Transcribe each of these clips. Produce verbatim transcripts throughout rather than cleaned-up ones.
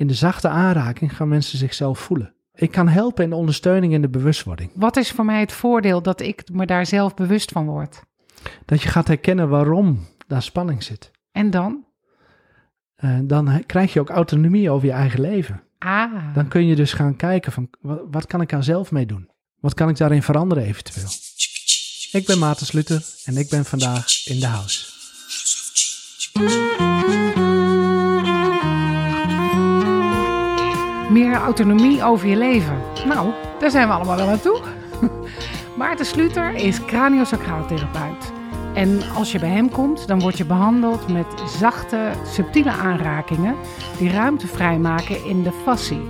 In de zachte aanraking gaan mensen zichzelf voelen. Ik kan helpen in de ondersteuning en de bewustwording. Wat is voor mij het voordeel dat ik me daar zelf bewust van word? Dat je gaat herkennen waarom daar spanning zit. En dan? Uh, dan krijg je ook autonomie over je eigen leven. Ah. Dan kun je dus gaan kijken van wat, wat kan ik daar zelf mee doen? Wat kan ik daarin veranderen eventueel? Ik ben Maarten Sluiter en ik ben vandaag in de house. Meer autonomie over je leven. Nou, daar zijn we allemaal wel aan toe. Maarten Sluiter is craniosacraal therapeut. En als je bij hem komt, dan word je behandeld met zachte, subtiele aanrakingen die ruimte vrijmaken in de fascie.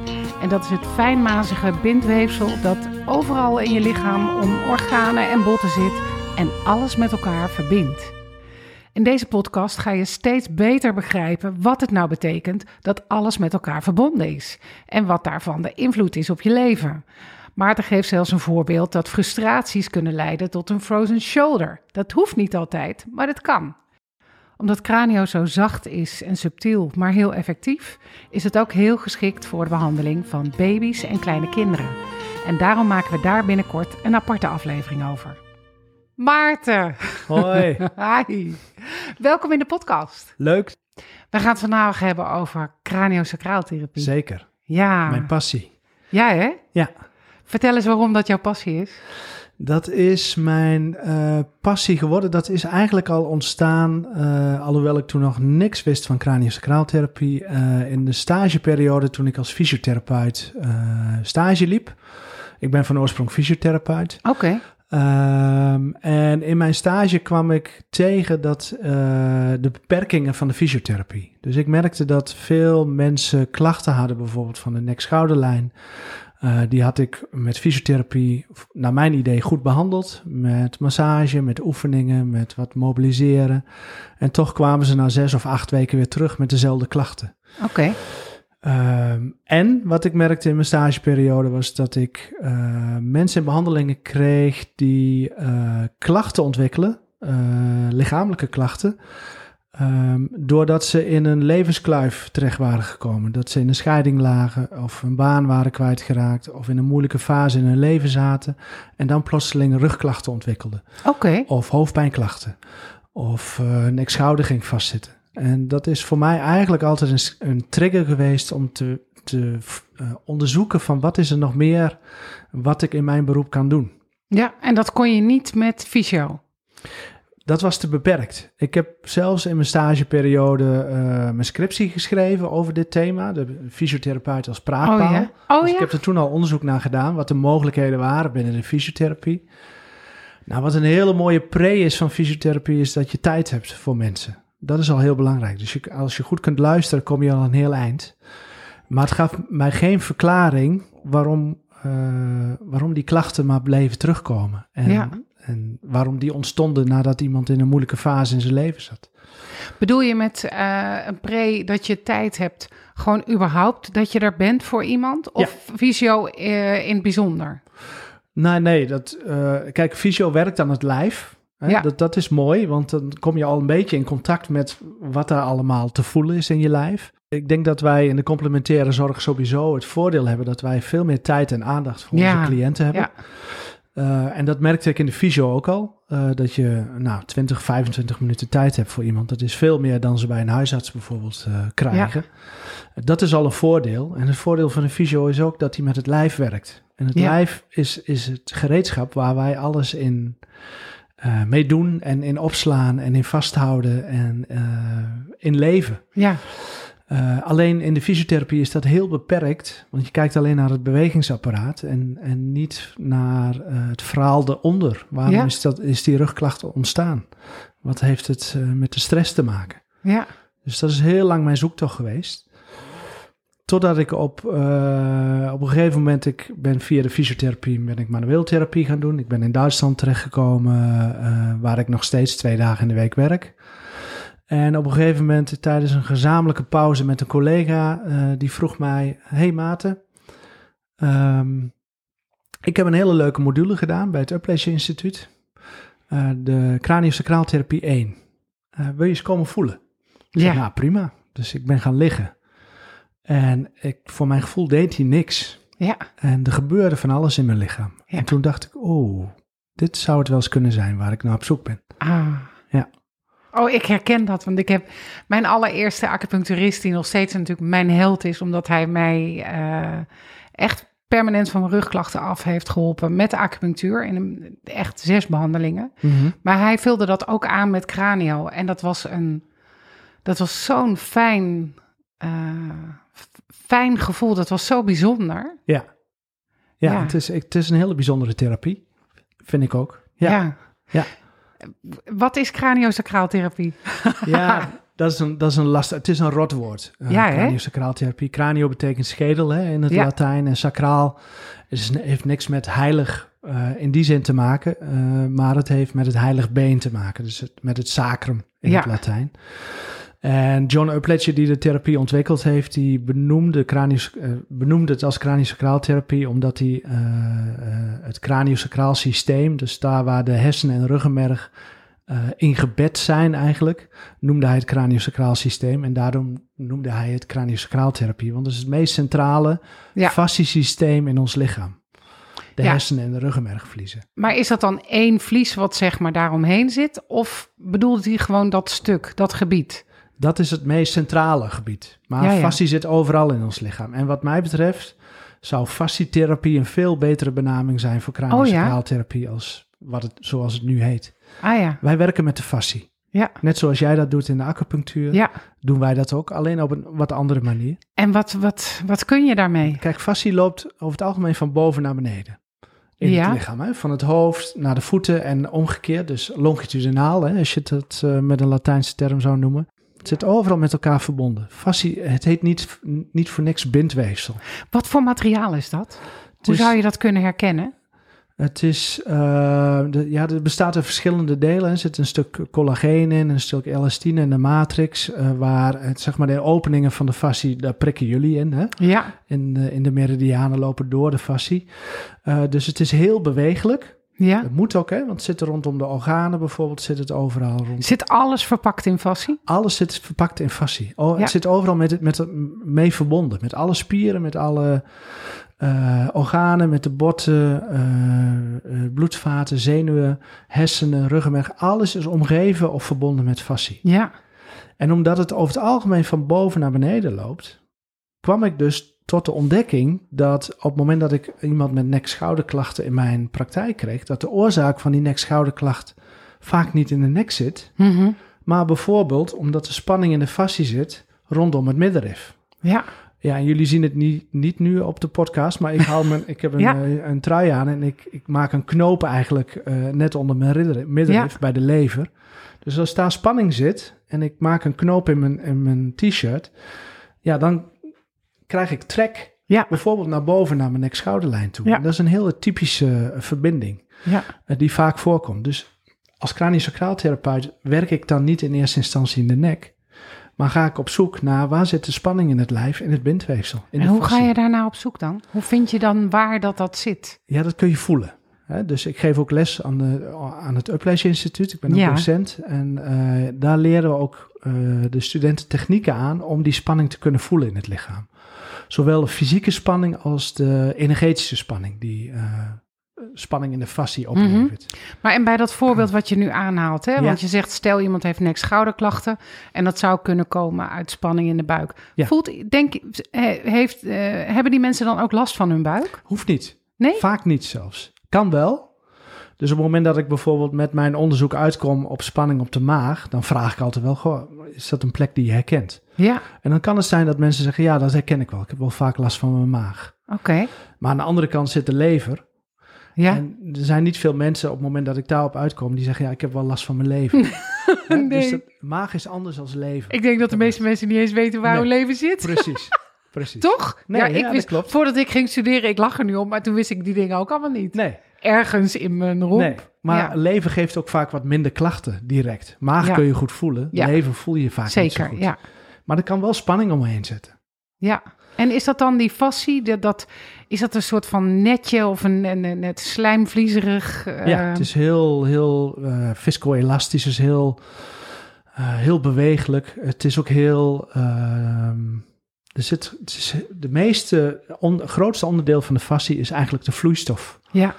En dat is het fijnmazige bindweefsel dat overal in je lichaam om organen en botten zit en alles met elkaar verbindt. In deze podcast ga je steeds beter begrijpen wat het nou betekent dat alles met elkaar verbonden is en wat daarvan de invloed is op je leven. Maarten geeft zelfs een voorbeeld dat frustraties kunnen leiden tot een frozen shoulder. Dat hoeft niet altijd, maar dat kan. Omdat cranio zo zacht is en subtiel, maar heel effectief, is het ook heel geschikt voor de behandeling van baby's en kleine kinderen. En daarom maken we daar binnenkort een aparte aflevering over. Maarten! Hoi! Hi! Welkom in de podcast. Leuk! We gaan het vandaag hebben over craniosacraaltherapie. Zeker. Ja. Mijn passie. Ja, hè? Ja. Vertel eens waarom dat jouw passie is. Dat is mijn uh, passie geworden. Dat is eigenlijk al ontstaan, uh, alhoewel ik toen nog niks wist van craniosacraaltherapie. Uh, in de stageperiode toen ik als fysiotherapeut uh, stage liep. Ik ben van oorsprong fysiotherapeut. Oké. Okay. Um, en in mijn stage kwam ik tegen dat, uh, de beperkingen van de fysiotherapie. Dus ik merkte dat veel mensen klachten hadden, bijvoorbeeld van de nek-schouderlijn. Uh, die had ik met fysiotherapie, naar mijn idee, goed behandeld. Met massage, met oefeningen, met wat mobiliseren. En toch kwamen ze na zes of acht weken weer terug met dezelfde klachten. Oké. Okay. Um, en wat ik merkte in mijn stageperiode was dat ik uh, mensen in behandelingen kreeg die uh, klachten ontwikkelen, uh, lichamelijke klachten, um, doordat ze in een levenskluif terecht waren gekomen. Dat ze in een scheiding lagen of een baan waren kwijtgeraakt of in een moeilijke fase in hun leven zaten en dan plotseling rugklachten ontwikkelden. Okay. Of hoofdpijnklachten of uh, nek-schouder ging vastzitten. En dat is voor mij eigenlijk altijd een, een trigger geweest om te, te uh, onderzoeken van wat is er nog meer wat ik in mijn beroep kan doen. Ja, en dat kon je niet met fysio? Dat was te beperkt. Ik heb zelfs in mijn stageperiode uh, mijn scriptie geschreven over dit thema. De fysiotherapeut als praatpaal. Oh ja? Oh, dus ja? Ik heb er toen al onderzoek naar gedaan wat de mogelijkheden waren binnen de fysiotherapie. Nou, wat een hele mooie pre is van fysiotherapie is dat je tijd hebt voor mensen. Dat is al heel belangrijk. Dus je, als je goed kunt luisteren, kom je al een heel eind. Maar het gaf mij geen verklaring waarom, uh, waarom die klachten maar bleven terugkomen. En, ja. en waarom die ontstonden nadat iemand in een moeilijke fase in zijn leven zat. Bedoel je met uh, een pre dat je tijd hebt, gewoon überhaupt dat je er bent voor iemand? Of ja. Fysio uh, in het bijzonder? Nee, nee. Dat, uh, kijk, fysio werkt aan het lijf. Hè, ja. dat, dat is mooi, want dan kom je al een beetje in contact met wat daar allemaal te voelen is in je lijf. Ik denk dat wij in de complementaire zorg sowieso het voordeel hebben dat wij veel meer tijd en aandacht voor ja. onze cliënten hebben. Ja. Uh, en dat merkte ik in de fysio ook al, uh, dat je nou, twintig, vijfentwintig minuten tijd hebt voor iemand. Dat is veel meer dan ze bij een huisarts bijvoorbeeld uh, krijgen. Ja. Dat is al een voordeel. En het voordeel van een fysio is ook dat hij met het lijf werkt. En het ja. lijf is, is het gereedschap waar wij alles in... Uh, mee doen en in opslaan en in vasthouden en uh, in leven. Ja. Uh, alleen in de fysiotherapie is dat heel beperkt, want je kijkt alleen naar het bewegingsapparaat en, en niet naar uh, het verhaal eronder. Waarom ja. is, dat, is die rugklacht ontstaan? Wat heeft het uh, met de stress te maken? Ja. Dus dat is heel lang mijn zoektocht geweest. Totdat ik op, uh, op een gegeven moment, ik ben via de fysiotherapie, ben ik manueel therapie gaan doen. Ik ben in Duitsland terechtgekomen, uh, waar ik nog steeds twee dagen in de week werk. En op een gegeven moment, tijdens een gezamenlijke pauze met een collega, uh, die vroeg mij, hey Maarten, um, ik heb een hele leuke module gedaan bij het Upledger Instituut. Uh, de craniosacraaltherapie één. Uh, wil je eens komen voelen? Ja. Ik zei, nou, prima. Dus ik ben gaan liggen. En ik, voor mijn gevoel deed hij niks. Ja. En er gebeurde van alles in mijn lichaam. Ja. En toen dacht ik, oh, dit zou het wel eens kunnen zijn waar ik nou op zoek ben. Ah. Ja. Oh, ik herken dat, want ik heb mijn allereerste acupuncturist die nog steeds natuurlijk mijn held is, omdat hij mij uh, echt permanent van mijn rugklachten af heeft geholpen met acupunctuur in echt zes behandelingen. Mm-hmm. Maar hij vulde dat ook aan met cranio en dat was een, dat was zo'n fijn, uh, fijn gevoel. Dat was zo bijzonder. Ja, ja, ja. Het is, het is een hele bijzondere therapie, vind ik ook. Ja, ja. Ja. Wat is craniosacraaltherapie? Ja, dat is een, dat is een lastig. Het is een rotwoord. Uh, ja, craniosacraaltherapie. Cranio betekent schedel, hè, in het ja. Latijn. En sacraal is, heeft niks met heilig uh, in die zin te maken. Uh, maar het heeft met het heilig been te maken. Dus het, met het sacrum in ja. het Latijn. En John Upledger, die de therapie ontwikkeld heeft, die benoemde, cranios, uh, benoemde het als craniosacraaltherapie, omdat hij uh, uh, het craniosacraal systeem, dus daar waar de hersenen en ruggenmerg uh, in gebed zijn eigenlijk, noemde hij het craniosacraal systeem. En daarom noemde hij het craniosacraaltherapie, want het is het meest centrale ja. fasciesysteem in ons lichaam. De ja. hersenen en de ruggenmergvliezen. Maar is dat dan één vlies wat zeg maar daaromheen zit? Of bedoelt hij gewoon dat stuk, dat gebied? Dat is het meest centrale gebied. Maar ja, ja. fascie zit overal in ons lichaam. En wat mij betreft zou fascietherapie een veel betere benaming zijn voor craniosacraaltherapie, oh, ja? als wat het, zoals het nu heet. Ah, ja. Wij werken met de fascie. Ja. Net zoals jij dat doet in de acupunctuur, ja. doen wij dat ook, alleen op een wat andere manier. En wat, wat, wat kun je daarmee? Kijk, fascie loopt over het algemeen van boven naar beneden. In ja. het lichaam, hè? Van het hoofd naar de voeten en omgekeerd. Dus longitudinaal, hè? Als je het uh, met een Latijnse term zou noemen. Het zit overal met elkaar verbonden. Fascie, het heet niet, niet voor niks bindweefsel. Wat voor materiaal is dat? Het Hoe is, zou je dat kunnen herkennen? Het is, uh, de, ja, er bestaat uit verschillende delen. Er zit een stuk collageen in, een stuk elastine en de matrix. Uh, waar het, zeg maar, de openingen van de fascie, daar prikken jullie in. Hè? Ja. In, uh, in de meridianen lopen door de fascie. Uh, dus het is heel bewegelijk. Ja. Dat moet ook, hè? Want het zit er rondom de organen bijvoorbeeld, zit het overal rond. Zit alles verpakt in fascie? Alles zit verpakt in fascie. Oh, ja. Het zit overal met, met, mee verbonden. Met alle spieren, met alle uh, organen, met de botten, uh, bloedvaten, zenuwen, hersenen, ruggenmerg. Alles is omgeven of verbonden met fascie. Ja. En omdat het over het algemeen van boven naar beneden loopt, kwam ik dus tot de ontdekking dat op het moment dat ik iemand met nek-schouderklachten in mijn praktijk kreeg, dat de oorzaak van die nek-schouderklacht vaak niet in de nek zit, mm-hmm. maar bijvoorbeeld omdat de spanning in de fascie zit rondom het middenrif. Ja. Ja, en jullie zien het niet, niet nu op de podcast, maar ik haal mijn, ik heb een, ja. uh, een trui aan en ik, ik maak een knoop eigenlijk uh, net onder mijn ridder, middenrif ja. bij de lever. Dus als daar spanning zit en ik maak een knoop in mijn, in mijn t-shirt, ja, dan krijg ik trek, ja. bijvoorbeeld naar boven, naar mijn nek-schouderlijn toe. Ja. Dat is een hele typische uh, verbinding ja. uh, die vaak voorkomt. Dus als craniosacraaltherapeut werk ik dan niet in eerste instantie in de nek, maar ga ik op zoek naar waar zit de spanning in het lijf, in het bindweefsel. In en hoe fascie. Ga je daarna op zoek dan? Hoe vind je dan waar dat dat zit? Ja, dat kun je voelen. Hè? Dus ik geef ook les aan, de, aan het Upledger Instituut. Ik ben ook ja. docent en uh, daar leren we ook uh, de studenten technieken aan om die spanning te kunnen voelen in het lichaam. Zowel de fysieke spanning als de energetische spanning, die uh, spanning in de fascie oplevert. Mm-hmm. Maar en bij dat voorbeeld wat je nu aanhaalt, hè? Ja. Want je zegt stel iemand heeft nek-schouderklachten en dat zou kunnen komen uit spanning in de buik. Ja. Voelt, denk, heeft, uh, hebben die mensen dan ook last van hun buik? Hoeft niet. Nee? Vaak niet zelfs. Kan wel. Dus op het moment dat ik bijvoorbeeld met mijn onderzoek uitkom op spanning op de maag, dan vraag ik altijd wel, goh, is dat een plek die je herkent? Ja. En dan kan het zijn dat mensen zeggen, ja, dat herken ik wel. Ik heb wel vaak last van mijn maag. Oké. Okay. Maar aan de andere kant zit de lever. Ja. En er zijn niet veel mensen op het moment dat ik daarop uitkom, die zeggen, ja, ik heb wel last van mijn lever. Nee. Ja, dus dat, maag is anders dan lever. Ik denk dat de meeste mensen niet eens weten waar nee. hun lever zit. Precies. Precies. Toch? Nee, ja, ik ja, wist, dat klopt. Voordat ik ging studeren, ik lach er nu om, maar toen wist ik die dingen ook allemaal niet. Nee. Ergens in mijn romp. Nee, maar ja. lever geeft ook vaak wat minder klachten direct. Maag ja. kun je goed voelen. Ja. Lever voel je vaak Zeker, niet zo goed. Ja. Maar er kan wel spanning omheen zetten. Ja. En is dat dan die fascie? Dat, dat, is dat een soort van netje of een, een, een net slijmvliezerig? Uh... Ja, het is heel, heel uh, viscoelastisch. Het is heel, uh, heel bewegelijk. Het is ook heel... Uh, Dus het, het is de meeste, on, grootste onderdeel van de fascie is eigenlijk de vloeistof. Ja.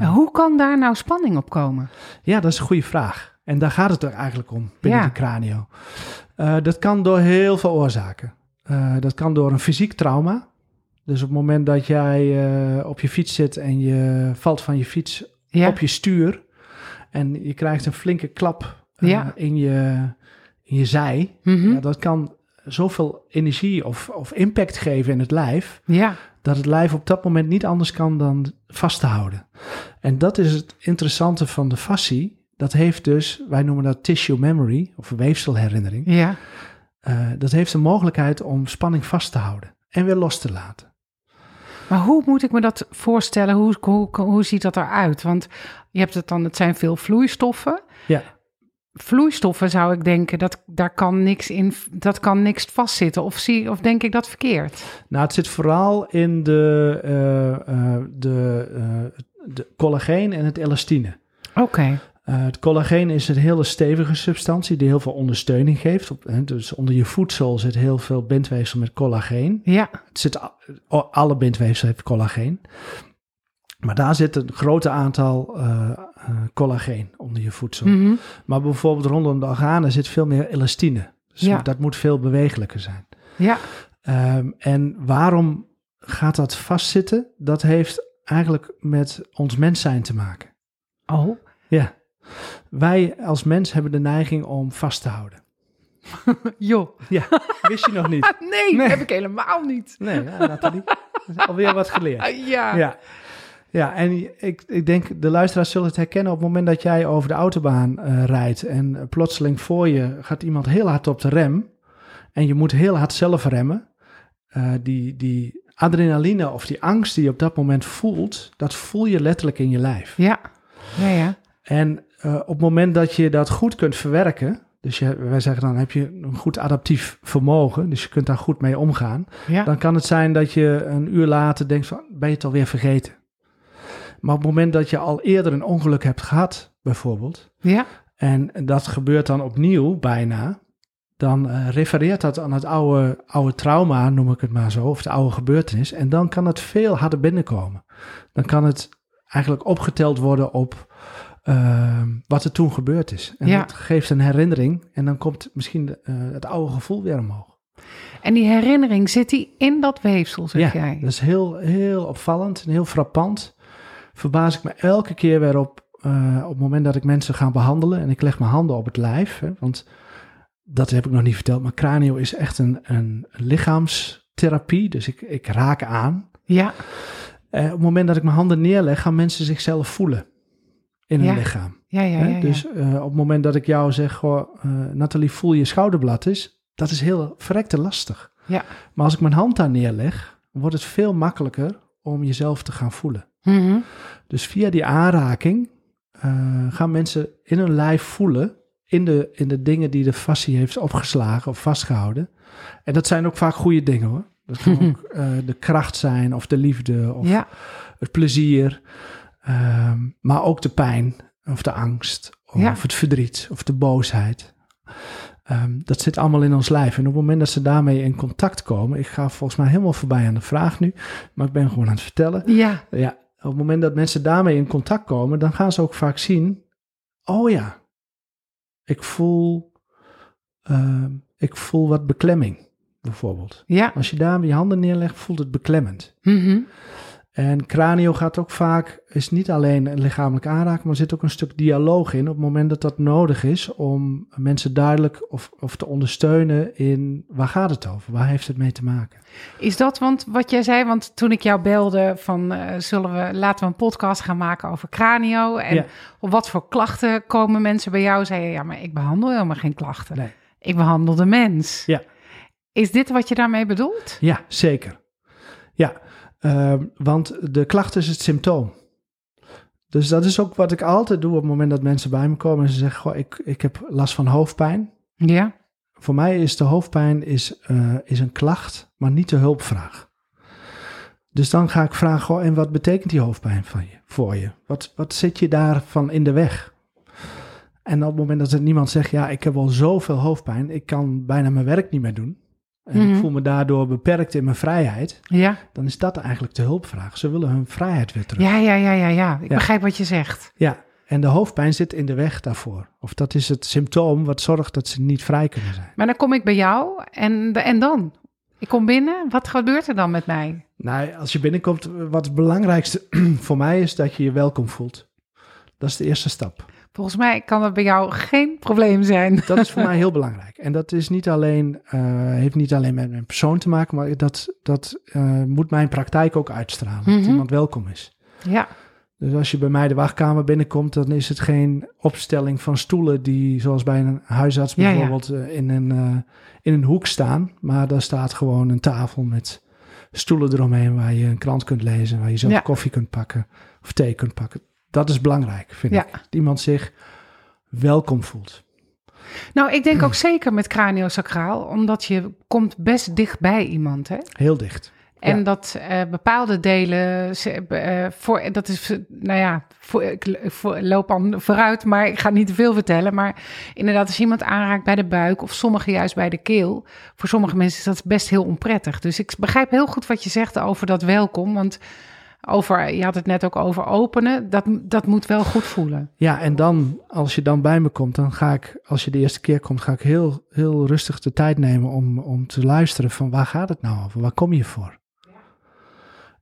Uh, Hoe kan daar nou spanning op komen? Ja, dat is een goede vraag. En daar gaat het er eigenlijk om binnen ja. de cranio. Uh, dat kan door heel veel oorzaken. Uh, dat kan door een fysiek trauma. Dus op het moment dat jij uh, op je fiets zit en je valt van je fiets ja. op je stuur. En je krijgt een flinke klap uh, ja. in, je, in je zij. Mm-hmm. Ja, dat kan zoveel energie of, of impact geven in het lijf. Ja. Dat het lijf op dat moment niet anders kan dan vast te houden. En dat is het interessante van de fascie. Dat heeft dus, wij noemen dat tissue memory of weefselherinnering. Ja. Uh, dat heeft de mogelijkheid om spanning vast te houden en weer los te laten. Maar hoe moet ik me dat voorstellen? Hoe, hoe, hoe ziet dat eruit? Want je hebt het dan, het zijn veel vloeistoffen. Ja. Vloeistoffen zou ik denken, dat daar kan niks in, dat kan niks vastzitten. Of, zie, of denk ik dat verkeerd? Nou, het zit vooral in de, uh, uh, de, uh, de collageen en het elastine. Oké. Okay. Uh, het collageen is een hele stevige substantie die heel veel ondersteuning geeft. Op, hè, dus onder je voedsel zit heel veel bindweefsel met collageen. Ja. Het zit a- alle bindweefsel heeft collageen. Maar daar zit een groot aantal uh, uh, collageen onder je voedsel. Mm-hmm. Maar bijvoorbeeld rondom de organen zit veel meer elastine. Dus ja. dat moet veel bewegelijker zijn. Ja. Um, en waarom gaat dat vastzitten? Dat heeft eigenlijk met ons mens zijn te maken. Oh. Ja. Wij als mens hebben de neiging om vast te houden. Joh. Ja, wist je nog niet? nee, nee, heb ik helemaal niet. Nee, ja, Nathalie. Alweer wat geleerd. Ja. Ja, ja en ik, ik denk, de luisteraars zullen het herkennen op het moment dat jij over de autobaan uh, rijdt en plotseling voor je gaat iemand heel hard op de rem en je moet heel hard zelf remmen. Uh, die, die adrenaline of die angst die je op dat moment voelt, dat voel je letterlijk in je lijf. Ja, ja, ja. En uh, op het moment dat je dat goed kunt verwerken, dus je, wij zeggen dan heb je een goed adaptief vermogen, dus je kunt daar goed mee omgaan, ja. dan kan het zijn dat je een uur later denkt van, ben je het alweer vergeten? Maar op het moment dat je al eerder een ongeluk hebt gehad, bijvoorbeeld, ja. en dat gebeurt dan opnieuw bijna, dan uh, refereert dat aan het oude, oude trauma, noem ik het maar zo, of de oude gebeurtenis, en dan kan het veel harder binnenkomen. Dan kan het eigenlijk opgeteld worden op Uh, wat er toen gebeurd is. En ja. dat geeft een herinnering. En dan komt misschien de, uh, het oude gevoel weer omhoog. En die herinnering, zit die in dat weefsel, zeg ja, jij? Ja, dat is heel, heel opvallend en heel frappant. Verbaas ik me elke keer weer op, uh, op het moment dat ik mensen ga behandelen. En ik leg mijn handen op het lijf. Hè, want dat heb ik nog niet verteld. Maar cranio is echt een, een lichaamstherapie. Dus ik, ik raak aan. Ja. Uh, op het moment dat ik mijn handen neerleg, gaan mensen zichzelf voelen. In hun ja. lichaam. Ja, ja, ja, ja. Dus uh, op het moment dat ik jou zeg, goh, uh, Nathalie, voel je schouderblad eens. Dat is heel verrekte lastig. Ja. Maar als ik mijn hand daar neerleg, wordt het veel makkelijker om jezelf te gaan voelen. Mm-hmm. Dus via die aanraking uh, gaan mensen in hun lijf voelen in de, in de dingen die de fascie heeft opgeslagen of vastgehouden. En dat zijn ook vaak goede dingen hoor. Dat kan mm-hmm. ook uh, de kracht zijn of de liefde of ja. het plezier. Um, maar ook de pijn of de angst of ja. het verdriet of de boosheid. Um, dat zit allemaal in ons lijf. En op het moment dat ze daarmee in contact komen... Ik ga volgens mij helemaal voorbij aan de vraag nu. Maar ik ben gewoon aan het vertellen. Ja. Ja, op het moment dat mensen daarmee in contact komen... dan gaan ze ook vaak zien... Oh ja, ik voel, uh, ik voel wat beklemming bijvoorbeeld. Ja. Als je daar je handen neerlegt, voelt het beklemmend. Mm-hmm. En cranio gaat ook vaak, is niet alleen een lichamelijk aanraken, maar er zit ook een stuk dialoog in op het moment dat dat nodig is om mensen duidelijk of, of te ondersteunen in waar gaat het over, waar heeft het mee te maken. Is dat, want wat jij zei, want toen ik jou belde van uh, zullen we, laten we een podcast gaan maken over cranio en ja. op wat voor klachten komen mensen bij jou, zei je, ja maar ik behandel helemaal geen klachten, nee. ik behandel de mens. Ja. Is dit wat je daarmee bedoelt? Ja, zeker. Ja. Uh, want de klacht is het symptoom. Dus dat is ook wat ik altijd doe op het moment dat mensen bij me komen en ze zeggen, goh, ik, ik heb last van hoofdpijn. Ja. Voor mij is de hoofdpijn is, uh, is een klacht, maar niet de hulpvraag. Dus dan ga ik vragen, goh, en wat betekent die hoofdpijn van je, voor je? Wat, wat zit je daarvan in de weg? En op het moment dat er niemand zegt, ja, ik heb al zoveel hoofdpijn, ik kan bijna mijn werk niet meer doen. en mm-hmm. ik voel me daardoor beperkt in mijn vrijheid, ja. dan is dat eigenlijk de hulpvraag. Ze willen hun vrijheid weer terug. Ja, ja, ja, ja, ja. ik ja. begrijp wat je zegt. Ja, en de hoofdpijn zit in de weg daarvoor. Of dat is het symptoom wat zorgt dat ze niet vrij kunnen zijn. Maar dan kom ik bij jou en, en dan? Ik kom binnen, wat gebeurt er dan met mij? Nou, als je binnenkomt, wat het belangrijkste voor mij is dat je je welkom voelt. Dat is de eerste stap. Volgens mij kan dat bij jou geen probleem zijn. Dat is voor mij heel belangrijk. En dat is niet alleen, uh, heeft niet alleen met mijn persoon te maken, maar dat, dat uh, moet mijn praktijk ook uitstralen. Mm-hmm. Dat iemand welkom is. Ja. Dus als je bij mij de wachtkamer binnenkomt, dan is het geen opstelling van stoelen die, zoals bij een huisarts bijvoorbeeld, ja, ja. Uh, in, een, uh, in een hoek staan. Maar daar staat gewoon een tafel met stoelen eromheen waar je een krant kunt lezen, waar je zelf ja. koffie kunt pakken of thee kunt pakken. Dat is belangrijk, vind ja. ik. Dat iemand zich welkom voelt. Nou, ik denk ook zeker met craniosacraal, omdat je komt best dicht bij iemand, hè? Heel dicht. En ja. dat uh, bepaalde delen, uh, voor, dat is, nou ja, voor, ik voor, loop al vooruit, maar ik ga niet te veel vertellen. Maar inderdaad, als iemand aanraakt bij de buik of sommigen juist bij de keel, voor sommige mensen is dat best heel onprettig. Dus ik begrijp heel goed wat je zegt over dat welkom, want over, je had het net ook over openen, dat, dat moet wel goed voelen. Ja, en dan, als je dan bij me komt, dan ga ik, als je de eerste keer komt, ga ik heel, heel rustig de tijd nemen om, om te luisteren van waar gaat het nou over, waar kom je voor?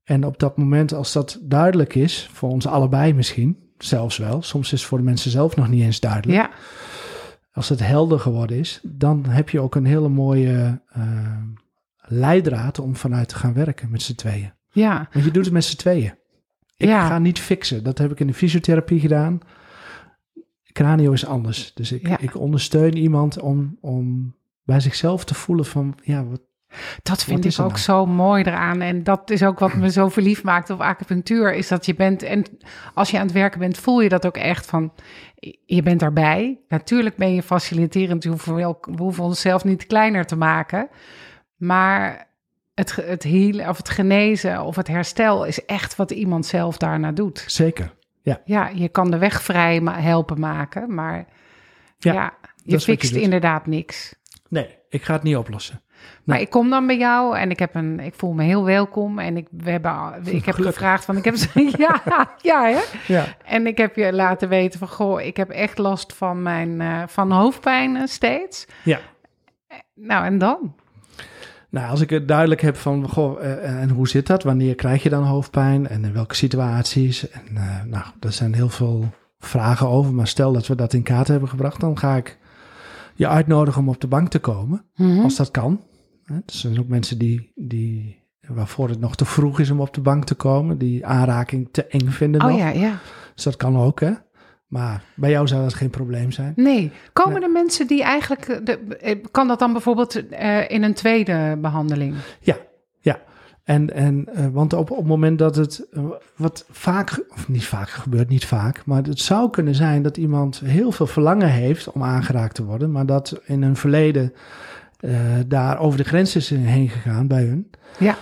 En op dat moment, als dat duidelijk is, voor ons allebei misschien, zelfs wel. Soms is het voor de mensen zelf nog niet eens duidelijk. Ja. Als het helder geworden is, dan heb je ook een hele mooie uh, leidraad om vanuit te gaan werken met z'n tweeën. Ja. Want je doet het met z'n tweeën. Ik ja. ga niet fixen. Dat heb ik in de fysiotherapie gedaan. Cranio is anders. Dus ik, ja. ik ondersteun iemand om, om bij zichzelf te voelen van, ja, wat. Dat vind ik ook zo mooi eraan. En dat is ook wat me zo verliefd maakt op acupunctuur. Is dat je bent, en als je aan het werken bent, voel je dat ook echt van, je bent daarbij. Natuurlijk ben je faciliterend. We hoeven onszelf niet kleiner te maken. Maar het, het healen, of het genezen of het herstel is echt wat iemand zelf daarna doet. Zeker, ja. Ja, je kan de weg vrij helpen maken. Maar ja, ja je fixt je inderdaad niks. Nee, ik ga het niet oplossen. Nou. Maar ik kom dan bij jou en ik, heb een, ik voel me heel welkom. En ik, we hebben, ik heb gevraagd van, ik heb ja, ja, hè? Ja. En ik heb je laten weten van, goh, ik heb echt last van mijn uh, van hoofdpijn steeds. Ja. Nou, en dan? Nou, als ik het duidelijk heb van, goh, uh, en hoe zit dat? Wanneer krijg je dan hoofdpijn? En in welke situaties? En uh, nou, er zijn heel veel vragen over. Maar stel dat we dat in kaart hebben gebracht, dan ga ik je uitnodigen om op de bank te komen, mm-hmm. als dat kan. Er zijn ook mensen die, die, waarvoor het nog te vroeg is om op de bank te komen, die aanraking te eng vinden oh, nog. Ja, ja. Dus dat kan ook, hè? Maar bij jou zou dat geen probleem zijn. Nee. Komen nee. er mensen die eigenlijk, de, kan dat dan bijvoorbeeld uh, in een tweede behandeling? Ja, ja. En, en, uh, want op, op het moment dat het, uh, wat vaak, of niet vaak gebeurt, niet vaak, maar het zou kunnen zijn dat iemand heel veel verlangen heeft om aangeraakt te worden, maar dat in hun verleden uh, daar over de grens is heen gegaan bij hun. Ja.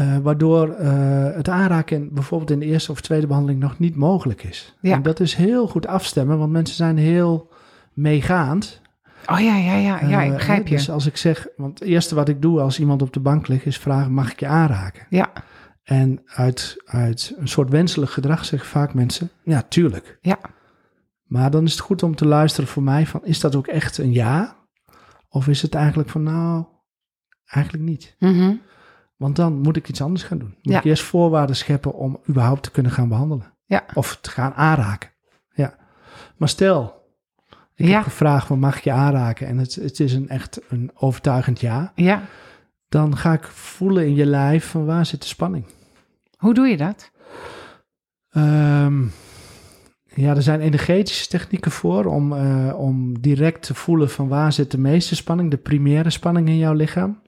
Uh, waardoor uh, het aanraken bijvoorbeeld in de eerste of tweede behandeling nog niet mogelijk is. Ja. En dat is heel goed afstemmen, want mensen zijn heel meegaand. Oh ja, ja, ja, ja, ik begrijp je. Uh, dus als ik zeg, want het eerste wat ik doe als iemand op de bank ligt, is vragen, mag ik je aanraken? Ja. En uit, uit een soort wenselijk gedrag zeggen vaak mensen, ja, tuurlijk. Ja. Maar dan is het goed om te luisteren voor mij van, is dat ook echt een ja? Of is het eigenlijk van, nou, eigenlijk niet. Mm-hmm. Want dan moet ik iets anders gaan doen. Moet ja. ik eerst voorwaarden scheppen om überhaupt te kunnen gaan behandelen. Ja. Of te gaan aanraken. Ja. Maar stel, ik ja. heb gevraagd, van, mag ik je aanraken? En het, het is een echt een overtuigend ja. ja. Dan ga ik voelen in je lijf van waar zit de spanning. Hoe doe je dat? Um, ja, er zijn energetische technieken voor om, uh, om direct te voelen van waar zit de meeste spanning, de primaire spanning in jouw lichaam.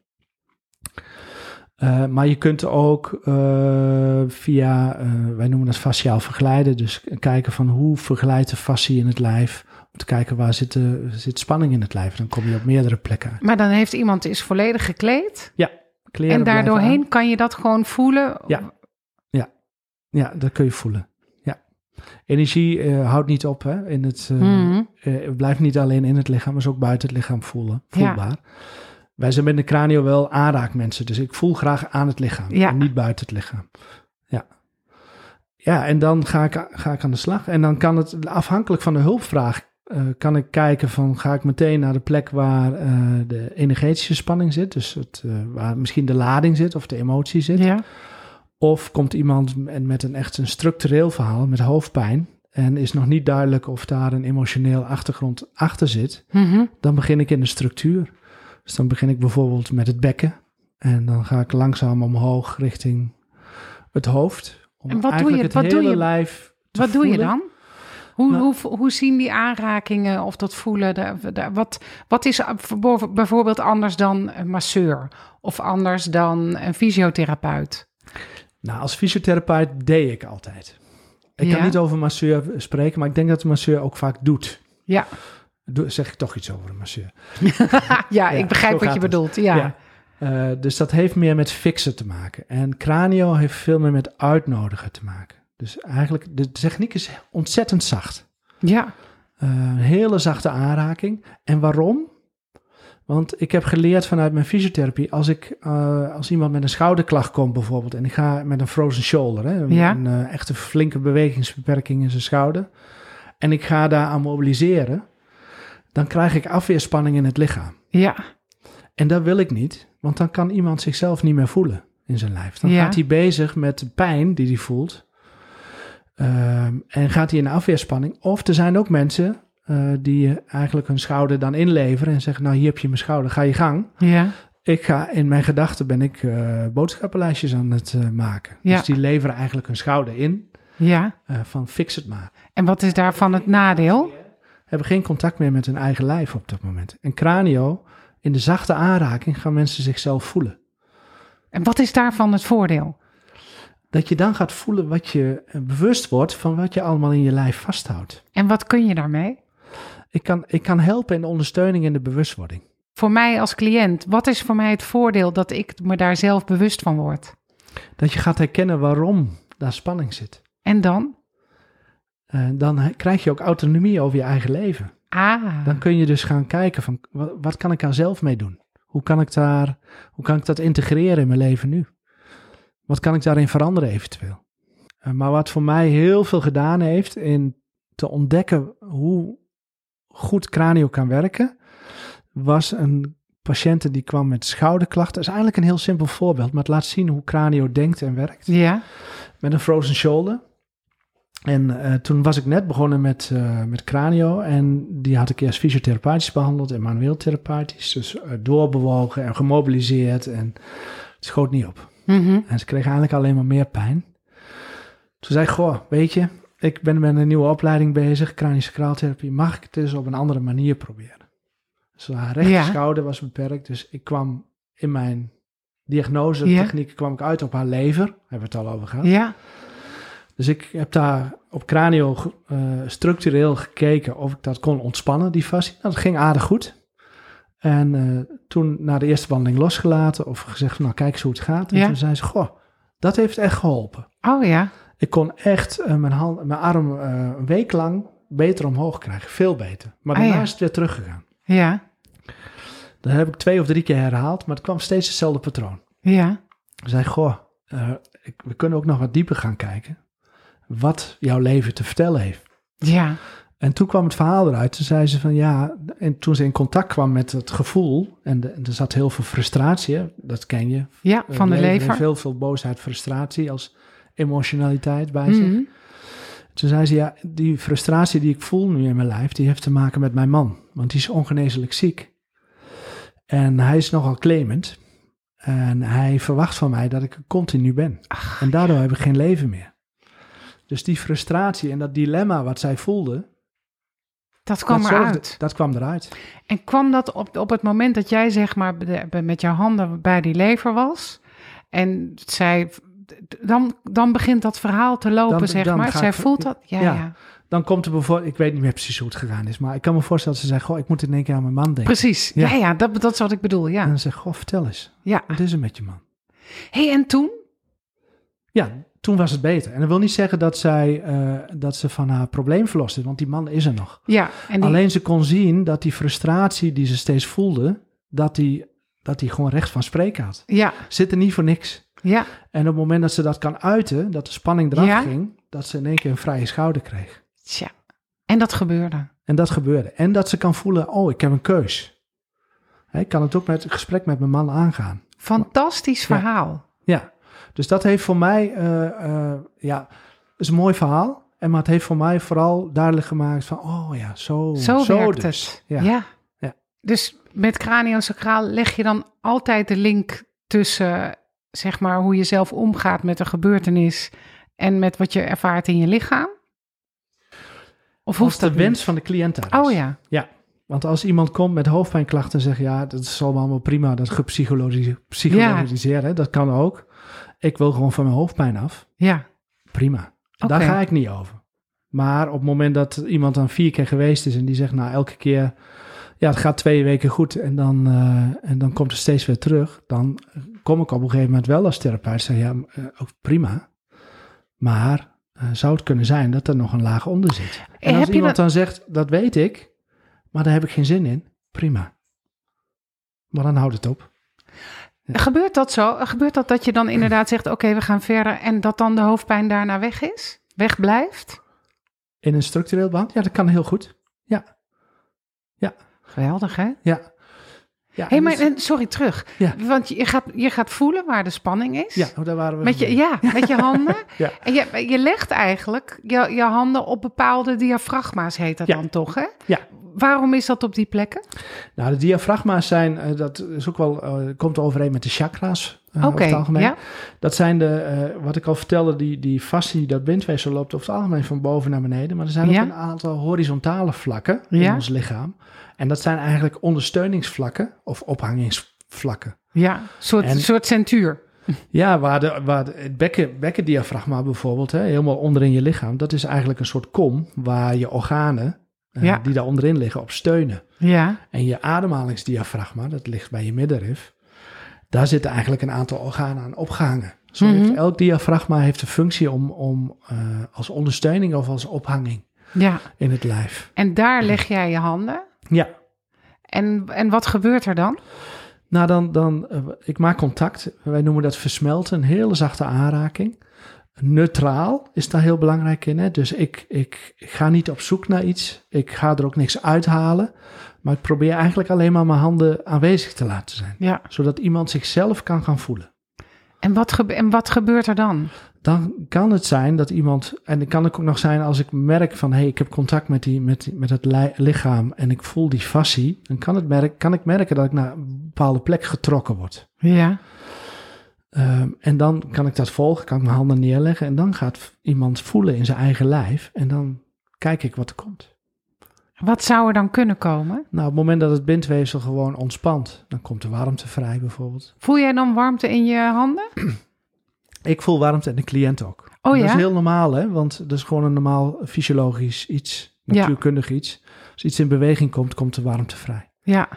Uh, maar je kunt ook uh, via, uh, wij noemen dat fasciaal verglijden, dus kijken van hoe verglijdt de fascie in het lijf, om te kijken waar zit, de, zit spanning in het lijf. Dan kom je op meerdere plekken uit. Maar dan heeft iemand is volledig gekleed. Ja, kleren. En daardoorheen kan je dat gewoon voelen? Ja, ja. ja dat kun je voelen. Ja. Energie uh, houdt niet op, hè? In het, uh, mm-hmm. uh, het blijft niet alleen in het lichaam, maar is ook buiten het lichaam voelen, voelbaar. Ja. Wij zijn met de cranio wel aanraakmensen. Dus ik voel graag aan het lichaam. Ja. En niet buiten het lichaam. Ja. Ja, en dan ga ik, ga ik aan de slag. En dan kan het, afhankelijk van de hulpvraag, uh, kan ik kijken van, ga ik meteen naar de plek waar uh, de energetische spanning zit. Dus het, uh, waar misschien de lading zit of de emotie zit. Ja. Of komt iemand met, met een echt een structureel verhaal, met hoofdpijn, en is nog niet duidelijk of daar een emotioneel achtergrond achter zit. Mm-hmm. Dan begin ik in de structuur. Dus dan begin ik bijvoorbeeld met het bekken. En dan ga ik langzaam omhoog richting het hoofd. En wat doe je? Het wat hele doe je? Lijf wat voelen. Doe je dan? Hoe, nou, hoe, hoe zien die aanrakingen of dat voelen? De, de, wat, wat is bijvoorbeeld anders dan een masseur of anders dan een fysiotherapeut? Nou, als fysiotherapeut deed ik altijd. Ik ja. kan niet over masseur spreken, maar ik denk dat de masseur ook vaak doet. Ja. Doe, zeg ik toch iets over een masseur? ja, ja, ik begrijp wat je bedoelt. Ja. ja. Uh, dus dat heeft meer met fixen te maken. En cranio heeft veel meer met uitnodigen te maken. Dus eigenlijk, de techniek is ontzettend zacht. Ja. Uh, een hele zachte aanraking. En waarom? Want ik heb geleerd vanuit mijn fysiotherapie, als ik uh, als iemand met een schouderklacht komt bijvoorbeeld, en ik ga met een frozen shoulder, hè, een, ja. een uh, echte flinke bewegingsbeperking in zijn schouder, en ik ga daar aan mobiliseren, dan krijg ik afweerspanning in het lichaam. Ja. En dat wil ik niet, want dan kan iemand zichzelf niet meer voelen in zijn lijf. Dan ja. gaat hij bezig met de pijn die hij voelt. Um, en gaat hij in afweerspanning. Of er zijn ook mensen uh, die eigenlijk hun schouder dan inleveren en zeggen, nou, hier heb je mijn schouder, ga je gang. Ja. Ik ga, in mijn gedachten ben ik uh, boodschappenlijstjes aan het uh, maken. Ja. Dus die leveren eigenlijk hun schouder in. Ja. Uh, van fix het maar. En wat is daarvan het nadeel? Hebben geen contact meer met hun eigen lijf op dat moment. En cranio, in de zachte aanraking gaan mensen zichzelf voelen. En wat is daarvan het voordeel? Dat je dan gaat voelen wat je bewust wordt van wat je allemaal in je lijf vasthoudt. En wat kun je daarmee? Ik kan, ik kan helpen in de ondersteuning en de bewustwording. Voor mij als cliënt, wat is voor mij het voordeel dat ik me daar zelf bewust van word? Dat je gaat herkennen waarom daar spanning zit. En dan? Uh, dan krijg je ook autonomie over je eigen leven. Ah. Dan kun je dus gaan kijken van, wat kan ik daar zelf mee doen? Hoe kan ik daar, hoe kan ik dat integreren in mijn leven nu? Wat kan ik daarin veranderen eventueel? Uh, maar wat voor mij heel veel gedaan heeft in te ontdekken hoe goed cranio kan werken, was een patiënt die kwam met schouderklachten. Dat is eigenlijk een heel simpel voorbeeld, maar het laat zien hoe cranio denkt en werkt. Ja. Met een frozen shoulder. En uh, toen was ik net begonnen met, uh, met cranio. En die had ik eerst fysiotherapeutisch behandeld en manueel therapeutisch. Dus uh, doorbewogen en gemobiliseerd. En het schoot niet op. Mm-hmm. En ze kreeg eigenlijk alleen maar meer pijn. Toen zei ik, goh, weet je, ik ben met een nieuwe opleiding bezig. Kranische kraaltherapie. Mag ik het dus op een andere manier proberen? Dus haar rechter ja. schouder was beperkt. Dus ik kwam in mijn diagnose techniek ja. kwam ik uit op haar lever. Daar hebben we het al over gehad. Ja. Dus ik heb daar op cranio uh, structureel gekeken of ik dat kon ontspannen, die fascia. Nou, dat ging aardig goed. En uh, toen na de eerste behandeling losgelaten of gezegd, nou, kijk eens hoe het gaat. En ja. toen zei ze, goh, dat heeft echt geholpen. Oh ja. Ik kon echt uh, mijn, hand, mijn arm uh, een week lang beter omhoog krijgen. Veel beter. Maar daarna ah, ja. is het weer teruggegaan. Ja. Dat heb ik twee of drie keer herhaald, maar het kwam steeds hetzelfde patroon. Ja. Ze zei, goh, uh, ik, we kunnen ook nog wat dieper gaan kijken. Wat jouw leven te vertellen heeft. Ja. En toen kwam het verhaal eruit. Toen zei ze van ja. En toen ze in contact kwam met het gevoel. En, de, en er zat heel veel frustratie. Dat ken je. Ja, van de lever. En veel, veel boosheid, frustratie als emotionaliteit bij mm-hmm. zich. Toen zei ze ja. Die frustratie die ik voel nu in mijn lijf. Die heeft te maken met mijn man. Want die is ongeneeslijk ziek. En hij is nogal claimend. En hij verwacht van mij dat ik continu ben. Ach, en daardoor ja. heb ik geen leven meer. Dus die frustratie en dat dilemma wat zij voelde, dat kwam dat eruit. Zorgde, dat kwam eruit. En kwam dat op, op het moment dat jij zeg maar met jouw handen bij die lever was en zij, dan, dan begint dat verhaal te lopen dan, zeg dan maar. Zij ik, voelt dat, ja, ja, ja. Dan komt er bijvoorbeeld, ik weet niet meer precies hoe het gegaan is, maar ik kan me voorstellen dat ze zei, goh, ik moet in één keer aan mijn man denken. Precies, ja, ja, ja dat, dat is wat ik bedoel, ja. En dan zegt, goh, vertel eens, ja. wat is er met je man? Hé, hey, en toen? Ja, toen was het beter. En dat wil niet zeggen dat, zij, uh, dat ze van haar probleem verlost is. Want die man is er nog. Ja, en die... Alleen ze kon zien dat die frustratie die ze steeds voelde, dat die dat hij gewoon recht van spreken had. Ja. Zit er niet voor niks. Ja. En op het moment dat ze dat kan uiten, dat de spanning eraf ja. ging, dat ze in één keer een vrije schouder kreeg. Tja. En dat gebeurde. En dat gebeurde. En dat ze kan voelen, oh, ik heb een keus. Ik kan het ook met een gesprek met mijn man aangaan. Fantastisch verhaal. Ja, ja. Dus dat heeft voor mij, uh, uh, ja, is een mooi verhaal. En maar het heeft voor mij vooral duidelijk gemaakt van, oh ja, zo, zo, zo werkt dus. Het. Ja. Ja. Ja. Dus met craniosacraal leg je dan altijd de link tussen, zeg maar, hoe je zelf omgaat met een gebeurtenis en met wat je ervaart in je lichaam? Of hoeft dat de wens niet? Van de cliënt daar is. Oh ja. Ja. Want als iemand komt met hoofdpijnklachten en zegt, ja, dat is allemaal prima, dat gepsychologiseren, ja. dat kan ook. Ik wil gewoon van mijn hoofdpijn af. Ja. Prima. Okay. Daar ga ik niet over. Maar op het moment dat iemand dan vier keer geweest is en die zegt, nou, elke keer, ja, het gaat twee weken goed en dan, uh, en dan komt het steeds weer terug, dan kom ik op een gegeven moment wel als therapeut en zeg, ja, uh, ook prima, maar uh, zou het kunnen zijn dat er nog een laag onder zit. En als iemand dat... dan zegt, dat weet ik, maar daar heb ik geen zin in, prima. Maar dan houdt het op. Ja. Gebeurt dat zo? Gebeurt dat dat je dan inderdaad zegt, oké, okay, we gaan verder en dat dan de hoofdpijn daarna weg is? Weg blijft? In een structureel band? Ja, dat kan heel goed. Ja. Ja. Geweldig, hè? Ja. Ja, hey, maar, dus... Sorry, terug. Ja. Want je gaat, je gaat voelen waar de spanning is. Ja, daar waren we. Met je, ja, met je handen. Ja. En je, je legt eigenlijk je, je handen op bepaalde diafragma's, heet dat ja. dan toch, hè? Ja. Waarom is dat op die plekken? Nou, de diafragma's zijn, dat is ook wel, uh, komt overeen met de chakra's. Uh, Oké, okay, algemeen. Ja. Dat zijn de, uh, wat ik al vertelde, die, die fascie, dat bindweefsel loopt over het algemeen van boven naar beneden. Maar er zijn ja. ook een aantal horizontale vlakken ja. in ons lichaam. En dat zijn eigenlijk ondersteuningsvlakken of ophangingsvlakken. Ja, een soort, en, soort centuur. Ja, waar, de, waar de, het bekken, bekkendiafragma bijvoorbeeld, hè, helemaal onderin je lichaam. Dat is eigenlijk een soort kom waar je organen, uh, ja. die daar onderin liggen, op steunen. Ja. En je ademhalingsdiafragma, dat ligt bij je middenrif. Daar zitten eigenlijk een aantal organen aan opgehangen. Zo mm-hmm. heeft elk diafragma heeft de functie om, om uh, als ondersteuning of als ophanging ja. in het lijf. En daar ja. leg jij je handen? Ja. En, en wat gebeurt er dan? Nou, dan, dan uh, ik maak contact. Wij noemen dat versmelten, een hele zachte aanraking. Neutraal is daar heel belangrijk in. Hè? Dus ik, ik, ik ga niet op zoek naar iets. Ik ga er ook niks uithalen. Maar ik probeer eigenlijk alleen maar mijn handen aanwezig te laten zijn. Ja. Zodat iemand zichzelf kan gaan voelen. En wat, gebe- en wat gebeurt er dan? Dan kan het zijn dat iemand... En dan kan het ook nog zijn als ik merk van... hé, hey, ik heb contact met, die, met, met het li- lichaam en ik voel die fascie. Dan kan, het merk, kan ik merken dat ik naar een bepaalde plek getrokken word. Ja. Um, en dan kan ik dat volgen, kan ik mijn handen neerleggen. En dan gaat iemand voelen in zijn eigen lijf. En dan kijk ik wat er komt. Wat zou er dan kunnen komen? Nou, op het moment dat het bindweefsel gewoon ontspant, dan komt er warmte vrij bijvoorbeeld. Voel jij dan warmte in je handen? Ik voel warmte en de cliënt ook. Oh, dat ja? is heel normaal, hè? Want dat is gewoon een normaal fysiologisch iets, natuurkundig ja. iets. Als iets in beweging komt, komt er warmte vrij. Ja.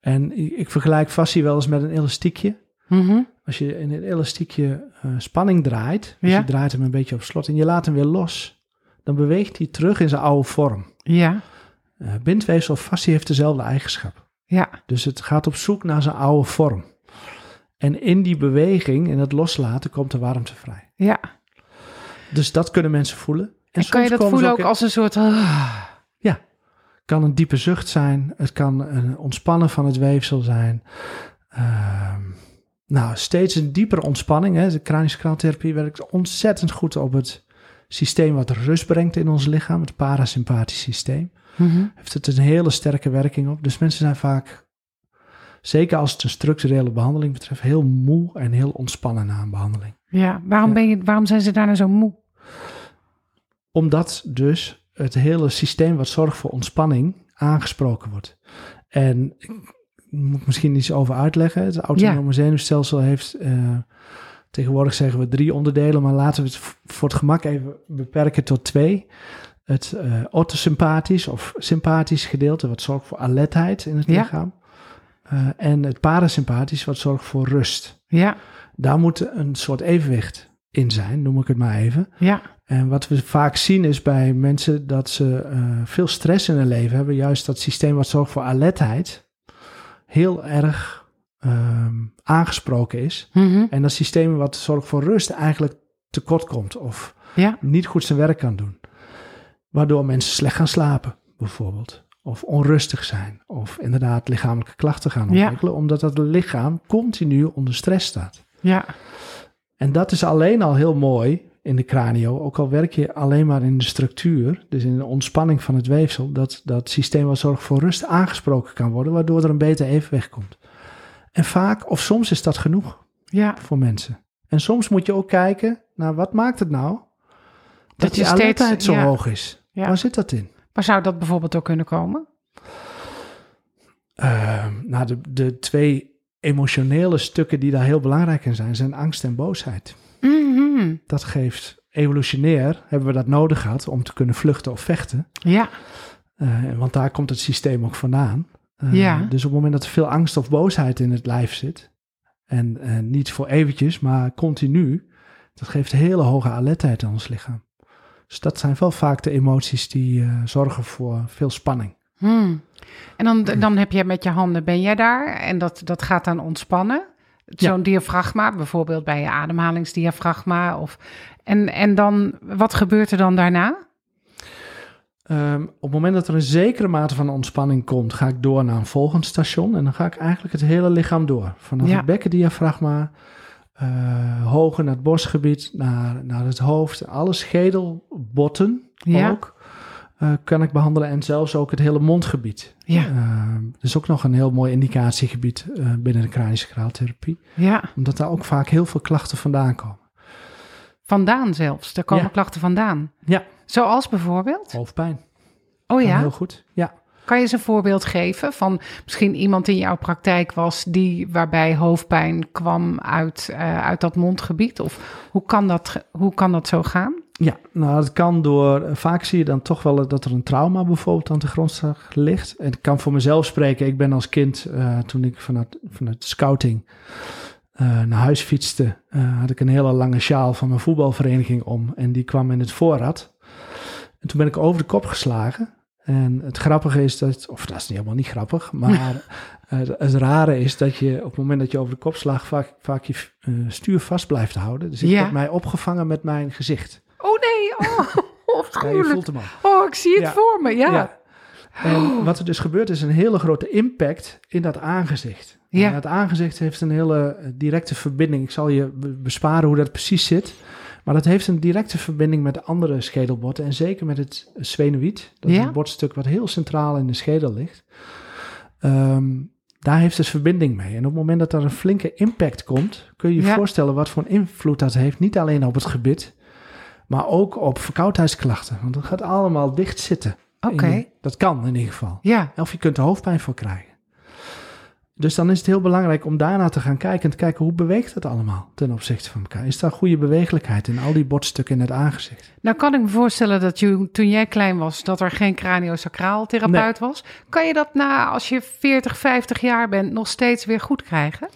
En ik vergelijk fascie wel eens met een elastiekje. Mm-hmm. Als je in een elastiekje uh, spanning draait, dus ja. je draait hem een beetje op slot en je laat hem weer los, dan beweegt hij terug in zijn oude vorm. Ja. Uh, bindweefsel of fascie heeft dezelfde eigenschap. Ja. Dus het gaat op zoek naar zijn oude vorm. En in die beweging, in het loslaten, komt de warmte vrij. Ja. Dus dat kunnen mensen voelen. En, en soms kan je dat voelen ook, ook in... als een soort... Uh... Ja. Het kan een diepe zucht zijn. Het kan een ontspannen van het weefsel zijn. Uh, nou, steeds een diepere ontspanning. Hè. De craniosacraaltherapie werkt ontzettend goed op het systeem wat rust brengt in ons lichaam. Het parasympathisch systeem. Mm-hmm. Heeft het een hele sterke werking op. Dus mensen zijn vaak, zeker als het een structurele behandeling betreft, heel moe en heel ontspannen na een behandeling. Ja, waarom, ja. Ben je, waarom zijn ze daarna zo moe? Omdat dus het hele systeem wat zorgt voor ontspanning aangesproken wordt. En ik moet misschien iets over uitleggen. Het autonome ja. zenuwstelsel heeft... Uh, Tegenwoordig zeggen we drie onderdelen, maar laten we het voor het gemak even beperken tot twee. Het uh, autosympathisch of sympathisch gedeelte, wat zorgt voor alertheid in het ja. lichaam. Uh, en het parasympathisch, wat zorgt voor rust. Ja. Daar moet een soort evenwicht in zijn, noem ik het maar even. Ja. En wat we vaak zien is bij mensen dat ze uh, veel stress in hun leven hebben. Juist dat systeem wat zorgt voor alertheid, heel erg um, aangesproken is. Mm-hmm. En dat systeem wat zorgt voor rust eigenlijk tekort komt of ja. niet goed zijn werk kan doen. Waardoor mensen slecht gaan slapen bijvoorbeeld. Of onrustig zijn. Of inderdaad lichamelijke klachten gaan ontwikkelen. Ja. Omdat dat lichaam continu onder stress staat. Ja. En dat is alleen al heel mooi in de cranio. Ook al werk je alleen maar in de structuur. Dus in de ontspanning van het weefsel. Dat dat systeem wat zorgt voor rust aangesproken kan worden. Waardoor er een beter evenwicht komt. En vaak of soms is dat genoeg ja. voor mensen. En soms moet je ook kijken naar wat maakt het nou. Dat, dat die alertheid zo ja. hoog is. Ja. Waar zit dat in? Maar zou dat bijvoorbeeld ook kunnen komen? Uh, nou, de, de twee emotionele stukken die daar heel belangrijk in zijn, zijn angst en boosheid. Mm-hmm. Dat geeft evolutionair, hebben we dat nodig gehad om te kunnen vluchten of vechten. Ja. Uh, want daar komt het systeem ook vandaan. Uh, ja. Dus op het moment dat er veel angst of boosheid in het lijf zit, en uh, niet voor eventjes, maar continu, dat geeft hele hoge alertheid aan ons lichaam. Dus dat zijn wel vaak de emoties die uh, zorgen voor veel spanning. Hmm. En dan, dan heb je met je handen, ben jij daar en dat, dat gaat dan ontspannen. Zo'n ja. diafragma, bijvoorbeeld bij je ademhalingsdiafragma. Of, en, en dan, wat gebeurt er dan daarna? Um, op het moment dat er een zekere mate van ontspanning komt, ga ik door naar een volgend station. En dan ga ik eigenlijk het hele lichaam door. Vanaf ja. het bekkendiafragma. Uh, hoger naar het borstgebied, naar, naar het hoofd. Alle schedelbotten ja. ook uh, kan ik behandelen. En zelfs ook het hele mondgebied. Ja. Uh, dat is ook nog een heel mooi indicatiegebied uh, binnen de kranische kraaltherapie. Ja. Omdat daar ook vaak heel veel klachten vandaan komen. Vandaan zelfs? Daar komen ja. klachten vandaan? Ja. Zoals bijvoorbeeld? Hoofdpijn. Oh ja? En heel goed, ja. Kan je eens een voorbeeld geven van misschien iemand die in jouw praktijk was die waarbij hoofdpijn kwam uit, uh, uit dat mondgebied? Of hoe kan dat, hoe kan dat zo gaan? Ja, nou dat kan door, vaak zie je dan toch wel dat er een trauma bijvoorbeeld aan de grondslag ligt. En ik kan voor mezelf spreken, ik ben als kind uh, toen ik vanuit, vanuit scouting uh, naar huis fietste, uh, had ik een hele lange sjaal van mijn voetbalvereniging om en die kwam in het voorrad. En toen ben ik over de kop geslagen. En het grappige is dat, of dat is niet helemaal niet grappig, maar het, het rare is dat je op het moment dat je over de kop slaagt vaak, vaak je uh, stuur vast blijft houden. Dus ik ja. heb mij opgevangen met mijn gezicht. Oh nee, oh, oh ja, je voelt hem al. Oh, ik zie het ja. voor me, ja. ja. En wat er dus gebeurt is een hele grote impact in dat aangezicht. Ja. En dat aangezicht heeft een hele directe verbinding. Ik zal je besparen hoe dat precies zit. Maar dat heeft een directe verbinding met de andere schedelbotten. En zeker met het sphenoïd. Dat ja. is een botstuk wat heel centraal in de schedel ligt. Um, daar heeft het verbinding mee. En op het moment dat er een flinke impact komt, kun je je ja. voorstellen wat voor een invloed dat heeft. Niet alleen op het gebit, maar ook op verkoudheidsklachten. Want dat gaat allemaal dicht zitten. Oké. Okay. Dat kan in ieder geval. Ja. Of je kunt er hoofdpijn voor krijgen. Dus dan is het heel belangrijk om daarna te gaan kijken en te kijken hoe beweegt dat allemaal ten opzichte van elkaar. Is daar goede bewegelijkheid in al die botstukken in het aangezicht? Nou kan ik me voorstellen dat je, toen jij klein was, dat er geen craniosacraal therapeut nee. was. Kan je dat na, als je veertig, vijftig jaar bent, nog steeds weer goed krijgen?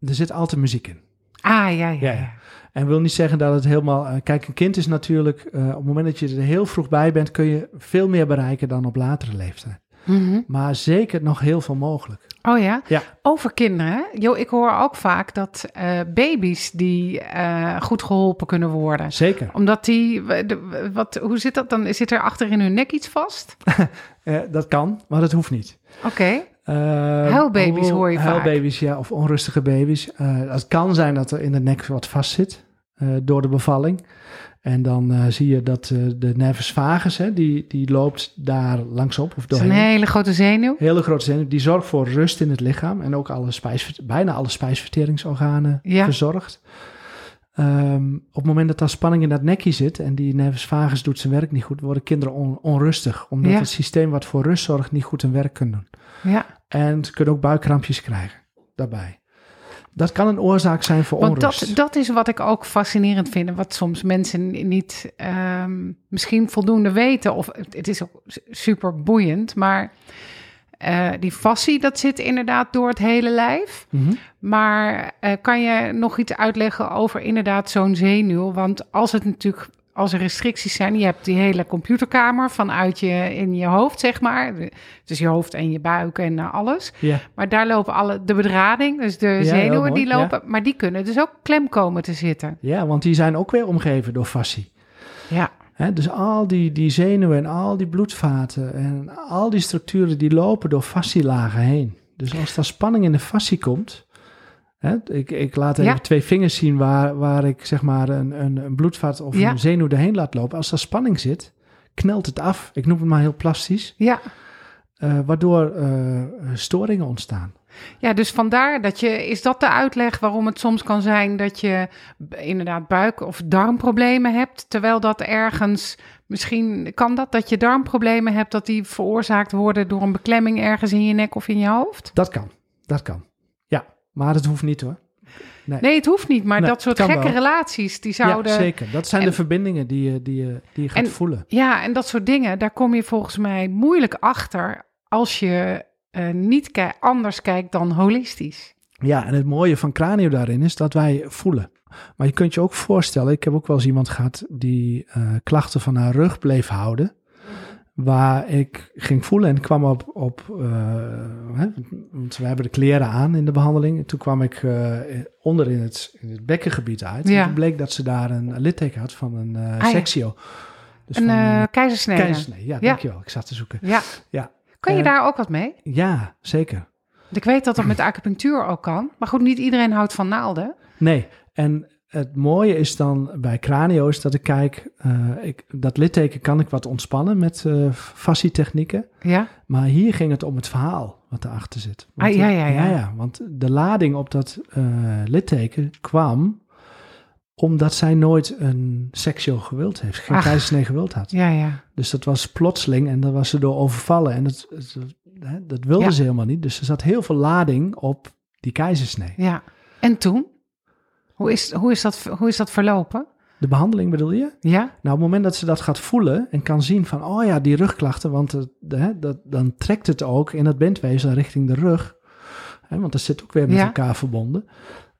Er zit altijd muziek in. Ah, ja, ja. ja, ja. En wil niet zeggen dat het helemaal... Uh, kijk, een kind is natuurlijk... Uh, op het moment dat je er heel vroeg bij bent, kun je veel meer bereiken dan op latere leeftijd. Mm-hmm. Maar zeker nog heel veel mogelijk. Oh ja? ja. Over kinderen. Jo, ik hoor ook vaak dat uh, baby's die uh, goed geholpen kunnen worden. Zeker. Omdat die... De, wat, hoe zit dat dan? Zit er achter in hun nek iets vast? uh, dat kan, maar dat hoeft niet. Oké. Okay. Uh, huilbabies hoor je vaak. Huilbabies, ja, of onrustige baby's. Uh, het kan zijn dat er in de nek wat vast zit uh, door de bevalling. En dan uh, zie je dat uh, de nervus vagus, hè, die, die loopt daar langsop of doorheen. Dat is een hele grote zenuw. Hele grote zenuw. Die zorgt voor rust in het lichaam. En ook alle spijs, bijna alle spijsverteringsorganen ja. verzorgt. Um, op het moment dat daar spanning in dat nekje zit en die nervus vagus doet zijn werk niet goed, worden kinderen on, onrustig. Omdat ja. het systeem wat voor rust zorgt niet goed zijn werk kan doen. Ja. En ze kunnen ook buikkrampjes krijgen daarbij. Dat kan een oorzaak zijn voor Want onrust. Dat, dat is wat ik ook fascinerend vind. Wat soms mensen niet um, misschien voldoende weten. Of het is ook super boeiend. Maar uh, die fascie, dat zit inderdaad door het hele lijf. Mm-hmm. Maar uh, kan je nog iets uitleggen over inderdaad zo'n zenuw? Want als het natuurlijk... als er restricties zijn, je hebt die hele computerkamer vanuit je in je hoofd, zeg maar. Dus je hoofd en je buik en uh, alles. Yeah. Maar daar lopen alle de bedrading, dus de ja, zenuwen die lopen, ja. Maar die kunnen dus ook klem komen te zitten. Ja, want die zijn ook weer omgeven door fascie. Ja. He, dus al die, die zenuwen en al die bloedvaten en al die structuren die lopen door fascielagen heen. Dus als er spanning in de fascie komt... He, ik, ik laat even ja. twee vingers zien waar, waar ik zeg maar een, een, een bloedvat of ja. een zenuw erheen laat lopen. Als er spanning zit, knelt het af. Ik noem het maar heel plastisch. Ja. Uh, waardoor uh, storingen ontstaan. Ja, dus vandaar dat je... Is dat de uitleg waarom het soms kan zijn dat je inderdaad buik- of darmproblemen hebt, terwijl dat ergens... Misschien kan dat, dat je darmproblemen hebt, dat die veroorzaakt worden door een beklemming ergens in je nek of in je hoofd? Dat kan, dat kan. Ja, maar het hoeft niet hoor. Nee, nee het hoeft niet, maar nee, dat soort gekke wel. relaties, die zouden... Ja, zeker. Dat zijn en, de verbindingen die je, die je, die je gaat en, voelen. Ja, en dat soort dingen, daar kom je volgens mij moeilijk achter als je... Uh, niet k- anders kijkt dan holistisch. Ja, en het mooie van Cranio daarin is dat wij voelen. Maar je kunt je ook voorstellen, ik heb ook wel eens iemand gehad die uh, klachten van haar rug bleef houden, waar ik ging voelen en kwam op, op uh, hè, want we hebben de kleren aan in de behandeling. En toen kwam ik uh, onder in het, in het bekkengebied uit. Ja. En toen bleek dat ze daar een litteken had van een uh, ah, ja. sectio. Dus een, van, uh, keizersnee. Keizersnee, ja, ja, dankjewel. Ik zat te zoeken. Ja, ja. Kan je uh, daar ook wat mee? Ja, zeker. Want ik weet dat dat met acupunctuur ook kan. Maar goed, niet iedereen houdt van naalden. Nee, en het mooie is dan bij Cranio is dat ik kijk... Uh, ik, dat litteken kan ik wat ontspannen met uh, fascietechnieken. Ja. Maar hier ging het om het verhaal wat erachter zit. Want, ah, ja, ja, ja. ja, ja. Want de lading op dat uh, litteken kwam... omdat zij nooit een seksueel gewild heeft. Geen keizersnee gewild had. Ja, ja. Dus dat was plotseling en daar was ze door overvallen. En dat, dat, dat wilde ja. ze helemaal niet. Dus er zat heel veel lading op die keizersnee. Ja. En toen? Hoe is, hoe is dat, hoe is dat verlopen? De behandeling bedoel je? Ja. Nou, op het moment dat ze dat gaat voelen en kan zien van... oh ja, die rugklachten, want het, hè, dat, dan trekt het ook in dat bandweefsel richting de rug. Hè, want dat zit ook weer met ja. elkaar verbonden.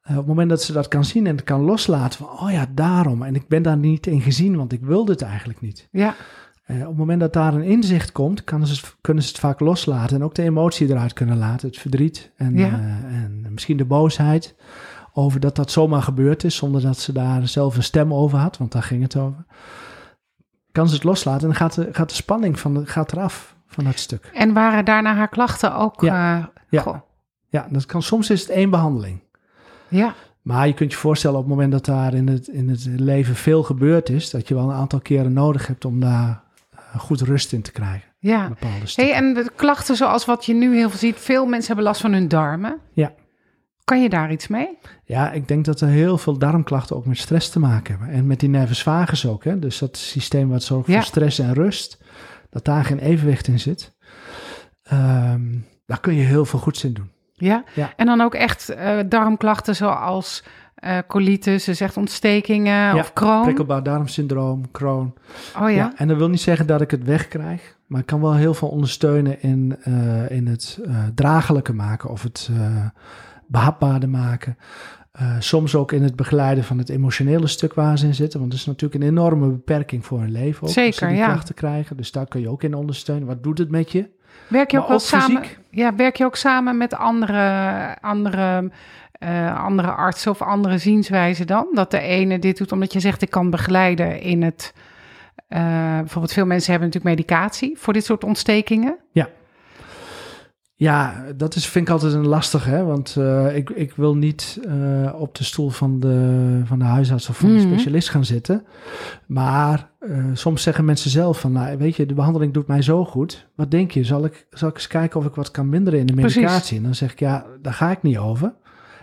Op het moment dat ze dat kan zien en het kan loslaten van, oh ja, daarom. En ik ben daar niet in gezien, want ik wilde het eigenlijk niet. Ja. Uh, op het moment dat daar een inzicht komt, kan ze, kunnen ze het vaak loslaten. En ook de emotie eruit kunnen laten, het verdriet en, ja. uh, en misschien de boosheid over dat dat zomaar gebeurd is, zonder dat ze daar zelf een stem over had, want daar ging het over. Kan ze het loslaten en dan gaat de, gaat de spanning van de, gaat eraf van dat stuk. En waren daarna haar klachten ook? Ja, uh, ja. ja dat kan, soms is het één behandeling. Ja. Maar je kunt je voorstellen op het moment dat daar in het, in het leven veel gebeurd is... dat je wel een aantal keren nodig hebt om daar goed rust in te krijgen. Ja, hey, en de klachten zoals wat je nu heel veel ziet... veel mensen hebben last van hun darmen. Ja. Kan je daar iets mee? Ja, ik denk dat er heel veel darmklachten ook met stress te maken hebben. En met die nervus vagus ook. Hè? Dus dat systeem wat zorgt ja. voor stress en rust... dat daar geen evenwicht in zit. Um, daar kun je heel veel goeds in doen. Ja? ja, en dan ook echt uh, darmklachten zoals uh, colitis, dus echt ontstekingen ja, of Crohn. Prikkelbaar darmsyndroom, Crohn. Oh ja? ja. En dat wil niet zeggen dat ik het wegkrijg, maar ik kan wel heel veel ondersteunen in, uh, in het uh, draaglijke maken of het uh, behapbaarder maken. Uh, soms ook in het begeleiden van het emotionele stuk waar ze in zitten. Want dat is natuurlijk een enorme beperking voor hun leven. Ook, Zeker, als ze die ja. krachten krijgen. Dus daar kun je ook in ondersteunen. Wat doet het met je? Werk je ook, ook wel samen? Ja, werk je ook samen met andere, andere, uh, andere artsen of andere zienswijzen dan? Dat de ene dit doet omdat je zegt ik kan begeleiden in het... Uh, bijvoorbeeld veel mensen hebben natuurlijk medicatie voor dit soort ontstekingen. Ja. Ja, dat is, vind ik altijd een lastige, hè? Want uh, ik, ik wil niet uh, op de stoel van de, van de huisarts of van mm-hmm. de specialist gaan zitten. Maar uh, soms zeggen mensen zelf van, nou, weet je, de behandeling doet mij zo goed. Wat denk je, zal ik, zal ik eens kijken of ik wat kan minderen in de medicatie? Precies. En dan zeg ik, ja, daar ga ik niet over.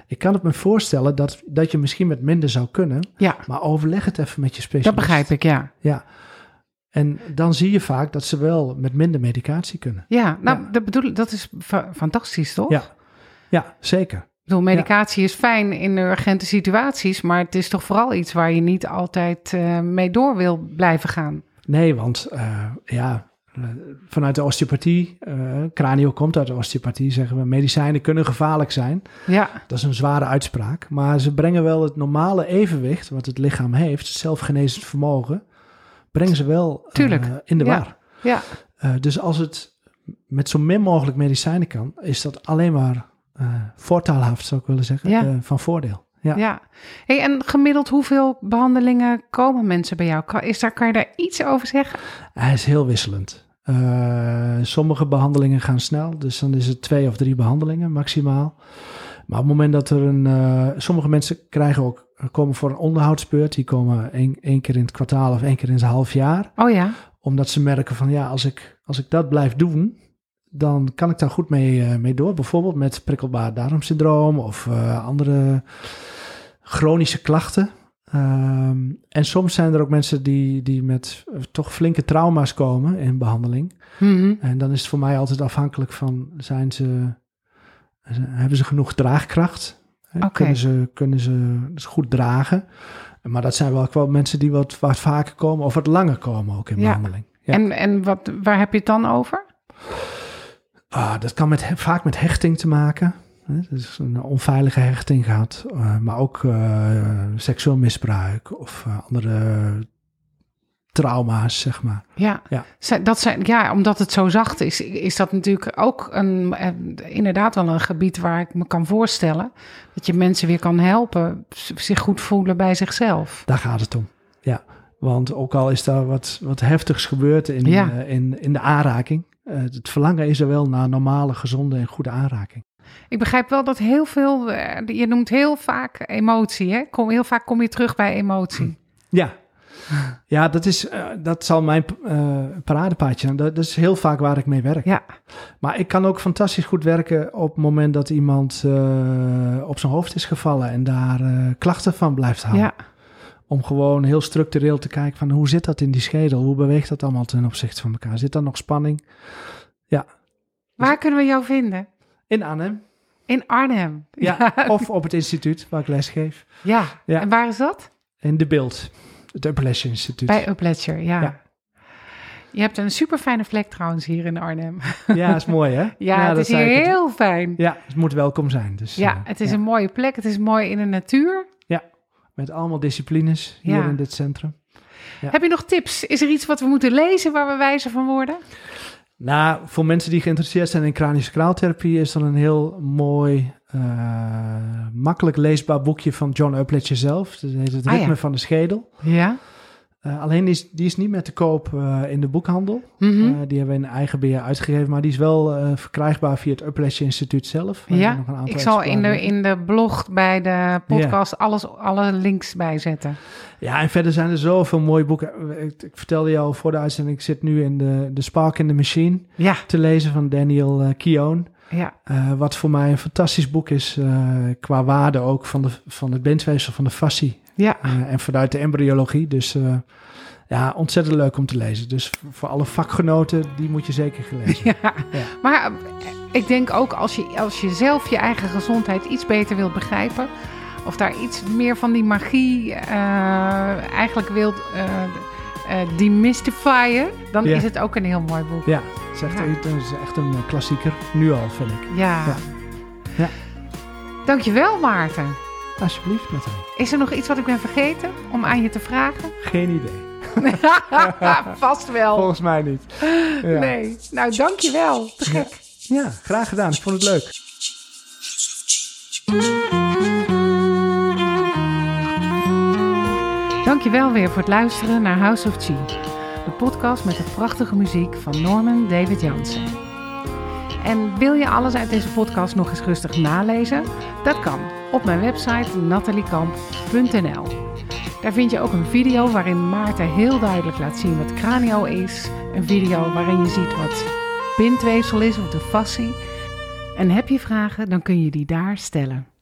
Ik kan het me voorstellen dat, dat je misschien met minder zou kunnen. Ja. Maar overleg het even met je specialist. Dat begrijp ik, ja. Ja. En dan zie je vaak dat ze wel met minder medicatie kunnen. Ja, nou, ja. Dat, bedoel, dat is fa- fantastisch, toch? Ja, ja zeker. Ik bedoel, medicatie ja. is fijn in urgente situaties... maar het is toch vooral iets waar je niet altijd uh, mee door wil blijven gaan? Nee, want uh, ja, vanuit de osteopathie... Uh, Cranio komt uit de osteopathie, zeggen we... medicijnen kunnen gevaarlijk zijn. Ja. Dat is een zware uitspraak. Maar ze brengen wel het normale evenwicht... wat het lichaam heeft, zelfgenezend vermogen... breng ze wel uh, in de war. Ja. Ja. Uh, dus als het met zo min mogelijk medicijnen kan, is dat alleen maar uh, voortaalhaft, zou ik willen zeggen, ja. uh, van voordeel. Ja. Ja. Hey, en gemiddeld hoeveel behandelingen komen mensen bij jou? Kan, is daar, kan je daar iets over zeggen? Hij is heel wisselend. Uh, sommige behandelingen gaan snel, dus dan is het twee of drie behandelingen maximaal. Maar op het moment dat er een... Uh, sommige mensen krijgen ook, komen voor een onderhoudsbeurt. Die komen één, één keer in het kwartaal of één keer in het half jaar. Oh ja. Omdat ze merken van ja, als ik, als ik dat blijf doen, dan kan ik daar goed mee, uh, mee door. Bijvoorbeeld met prikkelbaar darmsyndroom of uh, andere chronische klachten. Um, en soms zijn er ook mensen die, die met uh, toch flinke trauma's komen in behandeling. Mm-hmm. En dan is het voor mij altijd afhankelijk van, zijn ze, hebben ze genoeg draagkracht? Okay. Kunnen ze, kunnen ze dus goed dragen? Maar dat zijn wel, wel mensen die wat, wat vaker komen of wat langer komen ook in ja. behandeling. Ja. En, en wat, waar heb je het dan over? Uh, dat kan met, vaak met hechting te maken. Dus een onveilige hechting gehad, uh, maar ook uh, seksueel misbruik of uh, andere trauma's, zeg maar. Ja, ja. Dat zijn, ja, omdat het zo zacht is, is dat natuurlijk ook een, inderdaad wel een gebied waar ik me kan voorstellen dat je mensen weer kan helpen, zich goed voelen bij zichzelf. Daar gaat het om, ja. Want ook al is daar wat, wat heftigs gebeurd in, ja. uh, in, in de aanraking, uh, het verlangen is er wel naar normale, gezonde en goede aanraking. Ik begrijp wel dat heel veel, je noemt heel vaak emotie, hè? Kom, heel vaak kom je terug bij emotie. Ja, ja dat, is, uh, dat zal mijn uh, paradepaadje zijn. Dat, dat is heel vaak waar ik mee werk. Ja. Maar ik kan ook fantastisch goed werken op het moment dat iemand uh, op zijn hoofd is gevallen en daar uh, klachten van blijft houden. Ja. Om gewoon heel structureel te kijken van hoe zit dat in die schedel? Hoe beweegt dat allemaal ten opzichte van elkaar? Zit daar nog spanning? Ja. Waar dus, kunnen we jou vinden? In Arnhem. In Arnhem. Ja, ja, of op het instituut waar ik les geef. Ja, ja. En waar is dat? In De Bilt, het Upledger Instituut. Bij Upledger, ja. ja. Je hebt een super fijne plek trouwens hier in Arnhem. Ja, dat is mooi hè? Ja, ja het dat is hier heel het. fijn. Ja, het moet welkom zijn. Dus, ja, uh, het is ja. een mooie plek. Het is mooi in de natuur. Ja, met allemaal disciplines hier ja. in dit centrum. Ja. Heb je nog tips? Is er iets wat we moeten lezen waar we wijzer van worden? Nou, voor mensen die geïnteresseerd zijn in kranische kraaltherapie is er een heel mooi, uh, makkelijk leesbaar boekje van John Upledger zelf. Dat heet Het Ritme ah, ja. van de Schedel. Ja. Uh, alleen die is, die is niet meer te koop uh, in de boekhandel. Mm-hmm. Uh, die hebben we in eigen beheer uitgegeven, maar die is wel uh, verkrijgbaar via het Upledger Instituut zelf. Ja, nog een ik zal in de, in de blog bij de podcast yeah. alles, alle links bijzetten. Ja, en verder zijn er zoveel mooie boeken. Ik, ik vertelde je al voor de uitzending, ik zit nu in de, de Spark in the Machine ja. te lezen van Daniel uh, Kioen. Ja. Uh, wat voor mij een fantastisch boek is uh, qua waarde ook van, de, van het bindweefsel van de fascie. Ja. Uh, en vanuit de embryologie. Dus uh, ja, ontzettend leuk om te lezen. Dus voor alle vakgenoten, die moet je zeker gelezen. Ja. Ja. Maar ik denk ook als je, als je zelf je eigen gezondheid iets beter wilt begrijpen. Of daar iets meer van die magie uh, eigenlijk wilt uh, uh, demystifyen. Dan ja. is het ook een heel mooi boek. Ja, het is echt, ja. het is echt een klassieker. Nu al, vind ik. Ja. Ja. Ja. Dankjewel, Maarten. Alsjeblieft, Natalie. Is er nog iets wat ik ben vergeten om aan je te vragen? Geen idee. Vast wel. Volgens mij niet. Ja. Nee. Nou, dankjewel. Te gek. Ja. Ja, graag gedaan. Ik vond het leuk. Dankjewel weer voor het luisteren naar House of Chi. De podcast met de prachtige muziek van Norman David Jansen. En wil je alles uit deze podcast nog eens rustig nalezen? Dat kan. Op mijn website natalie kamp punt n l. Daar vind je ook een video waarin Maarten heel duidelijk laat zien wat cranio is. Een video waarin je ziet wat bindweefsel is of de fascie. En heb je vragen, dan kun je die daar stellen.